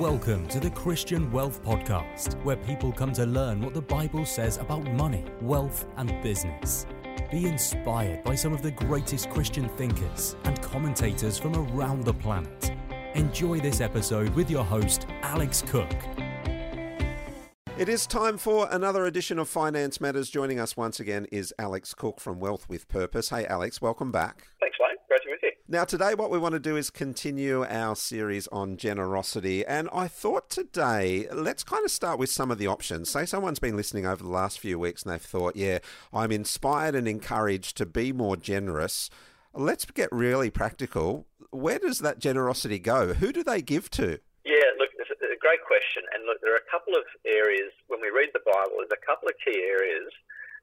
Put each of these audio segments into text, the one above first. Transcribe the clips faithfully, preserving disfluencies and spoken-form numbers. Welcome to the Christian Wealth Podcast, where people come to learn what the Bible says about money, wealth, and business. Be inspired by some of the greatest Christian thinkers and commentators from around the planet. Enjoy this episode with your host, Alex Cook. It is time for another edition of Finance Matters. Joining us once again is Alex Cook from Wealth with Purpose. Hey, Alex, welcome back. Thanks, mate. Great to be with you. Now, today what we want to do is continue our series on generosity, and I thought today, let's kind of start with some of the options. Say someone's been listening over the last few weeks and they've thought, yeah, I'm inspired and encouraged to be more generous. Let's get really practical. Where does that generosity go? Who do they give to? Yeah, look, it's a great question. And look, there are a couple of areas, when we read the Bible, there's a couple of key areas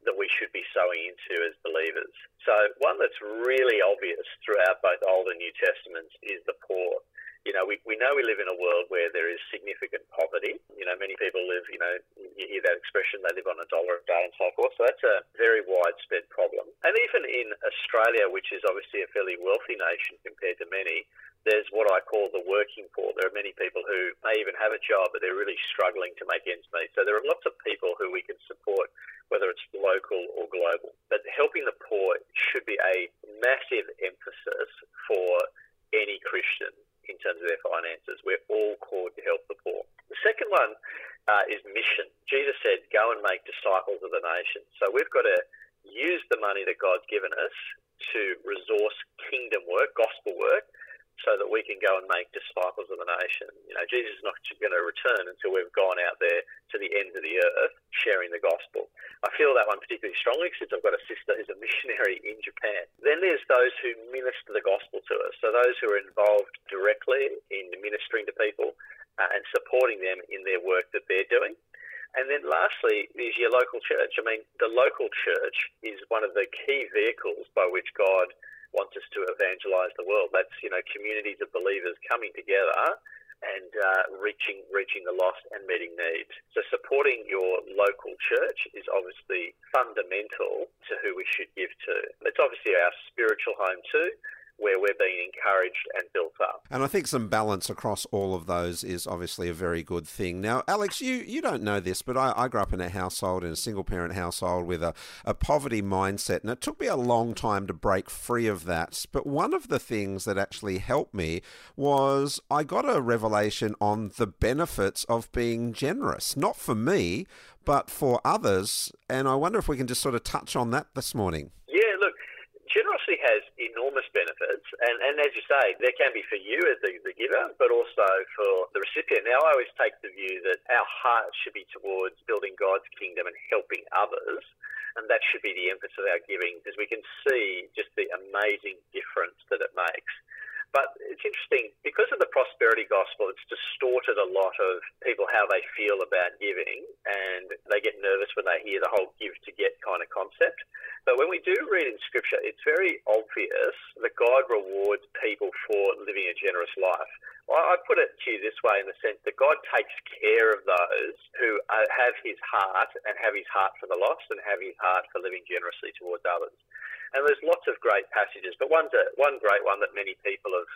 that we should be sowing into as believers. So one that's really obvious throughout both Old and New Testaments is the poor. You know, we, we know we live in a world where there is significant poverty. You know, many people live, you know, you hear that expression, they live on a dollar a day and so forth. So that's a very widespread problem. And even in Australia, which is obviously a fairly wealthy nation compared to many, there's what I call the working poor. There are many people who may even have a job, but they're really struggling to make ends meet. So there are lots of people who we can support, whether it's local or global. But helping the poor should be a massive emphasis for any Christian in terms of their finances. We're all called to help the poor. The second one uh, is mission. Jesus said, go and make disciples of the nations. So we've got to use the money that God's given us to resource kingdom work, gospel work, so that we can go and make disciples of the nation. You know, Jesus is not going to return until we've gone out there to the ends of the earth sharing the gospel. I feel that one particularly strongly because I've got a sister who's a missionary in Japan. Then there's those who minister the gospel to us, so those who are involved directly in ministering to people uh, and supporting them in their work that they're doing. And then lastly is your local church. I mean, the local church is one of the key vehicles by which God wants us to evangelize the world. That's, you know, communities of believers coming together and uh, reaching reaching the lost and meeting needs. So supporting your local church is obviously fundamental to who we should give to. It's obviously our spiritual home too, where we're being encouraged and built up. And I think some balance across all of those is obviously a very good thing. Now, Alex, you, you don't know this, but I, I grew up in a household, in a single-parent household with a, a poverty mindset, and it took me a long time to break free of that. But one of the things that actually helped me was I got a revelation on the benefits of being generous, not for me, but for others. And I wonder if we can just sort of touch on that this morning. Generosity has enormous benefits, and, and as you say, there can be for you as the, the giver, but also for the recipient. Now, I always take the view that our heart should be towards building God's kingdom and helping others, and that should be the emphasis of our giving, because we can see just the amazing difference that it makes. But it's interesting, because of the prosperity gospel, it's distorted a lot of people how they feel about giving, and they get nervous when they hear the whole give to get kind of concept. But when we do read in Scripture, it's very obvious that God rewards people for living a generous life. I put it to you this way in the sense that God takes care of those who have his heart and have his heart for the lost and have his heart for living generously towards others. And there's lots of great passages, but one's a, one great one that many people have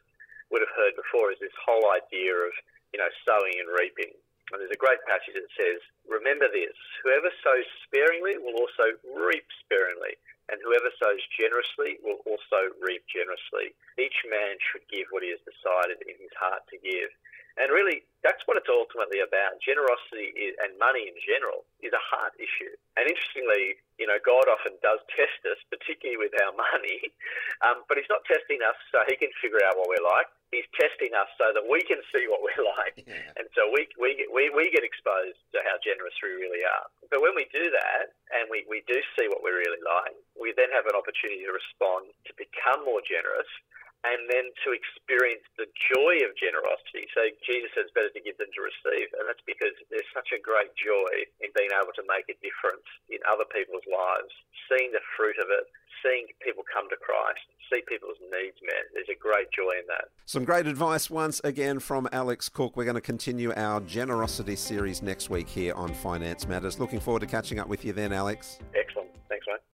would have heard before is this whole idea of, you know, sowing and reaping. And there's a great passage that says, remember this, whoever sows sparingly will also reap sparingly, and whoever sows generously will also reap generously. Each man should give what he has decided in his heart to give. And really, that's what it's ultimately about. Generosity is, and money in general is a heart issue. And interestingly, you know, God often does test us, particularly with our money, um, but he's not testing us so he can figure out what we're like. He's testing us so that we can see what we're like. Yeah. And so we, we we we get exposed to how generous we really are. But when we do that and we, we do see what we're really like, we then have an opportunity to respond, to become more generous, and then to experience the joy of generosity. So Jesus says better to give than to receive, and that's because there's such a great joy in being able to make a difference in other people's lives, seeing the fruit of it, seeing people come to Christ, see people's needs met. There's a great joy in that. Some great advice once again from Alex Cook. We're going to continue our generosity series next week here on Finance Matters. Looking forward to catching up with you then, Alex. Excellent. Thanks, mate.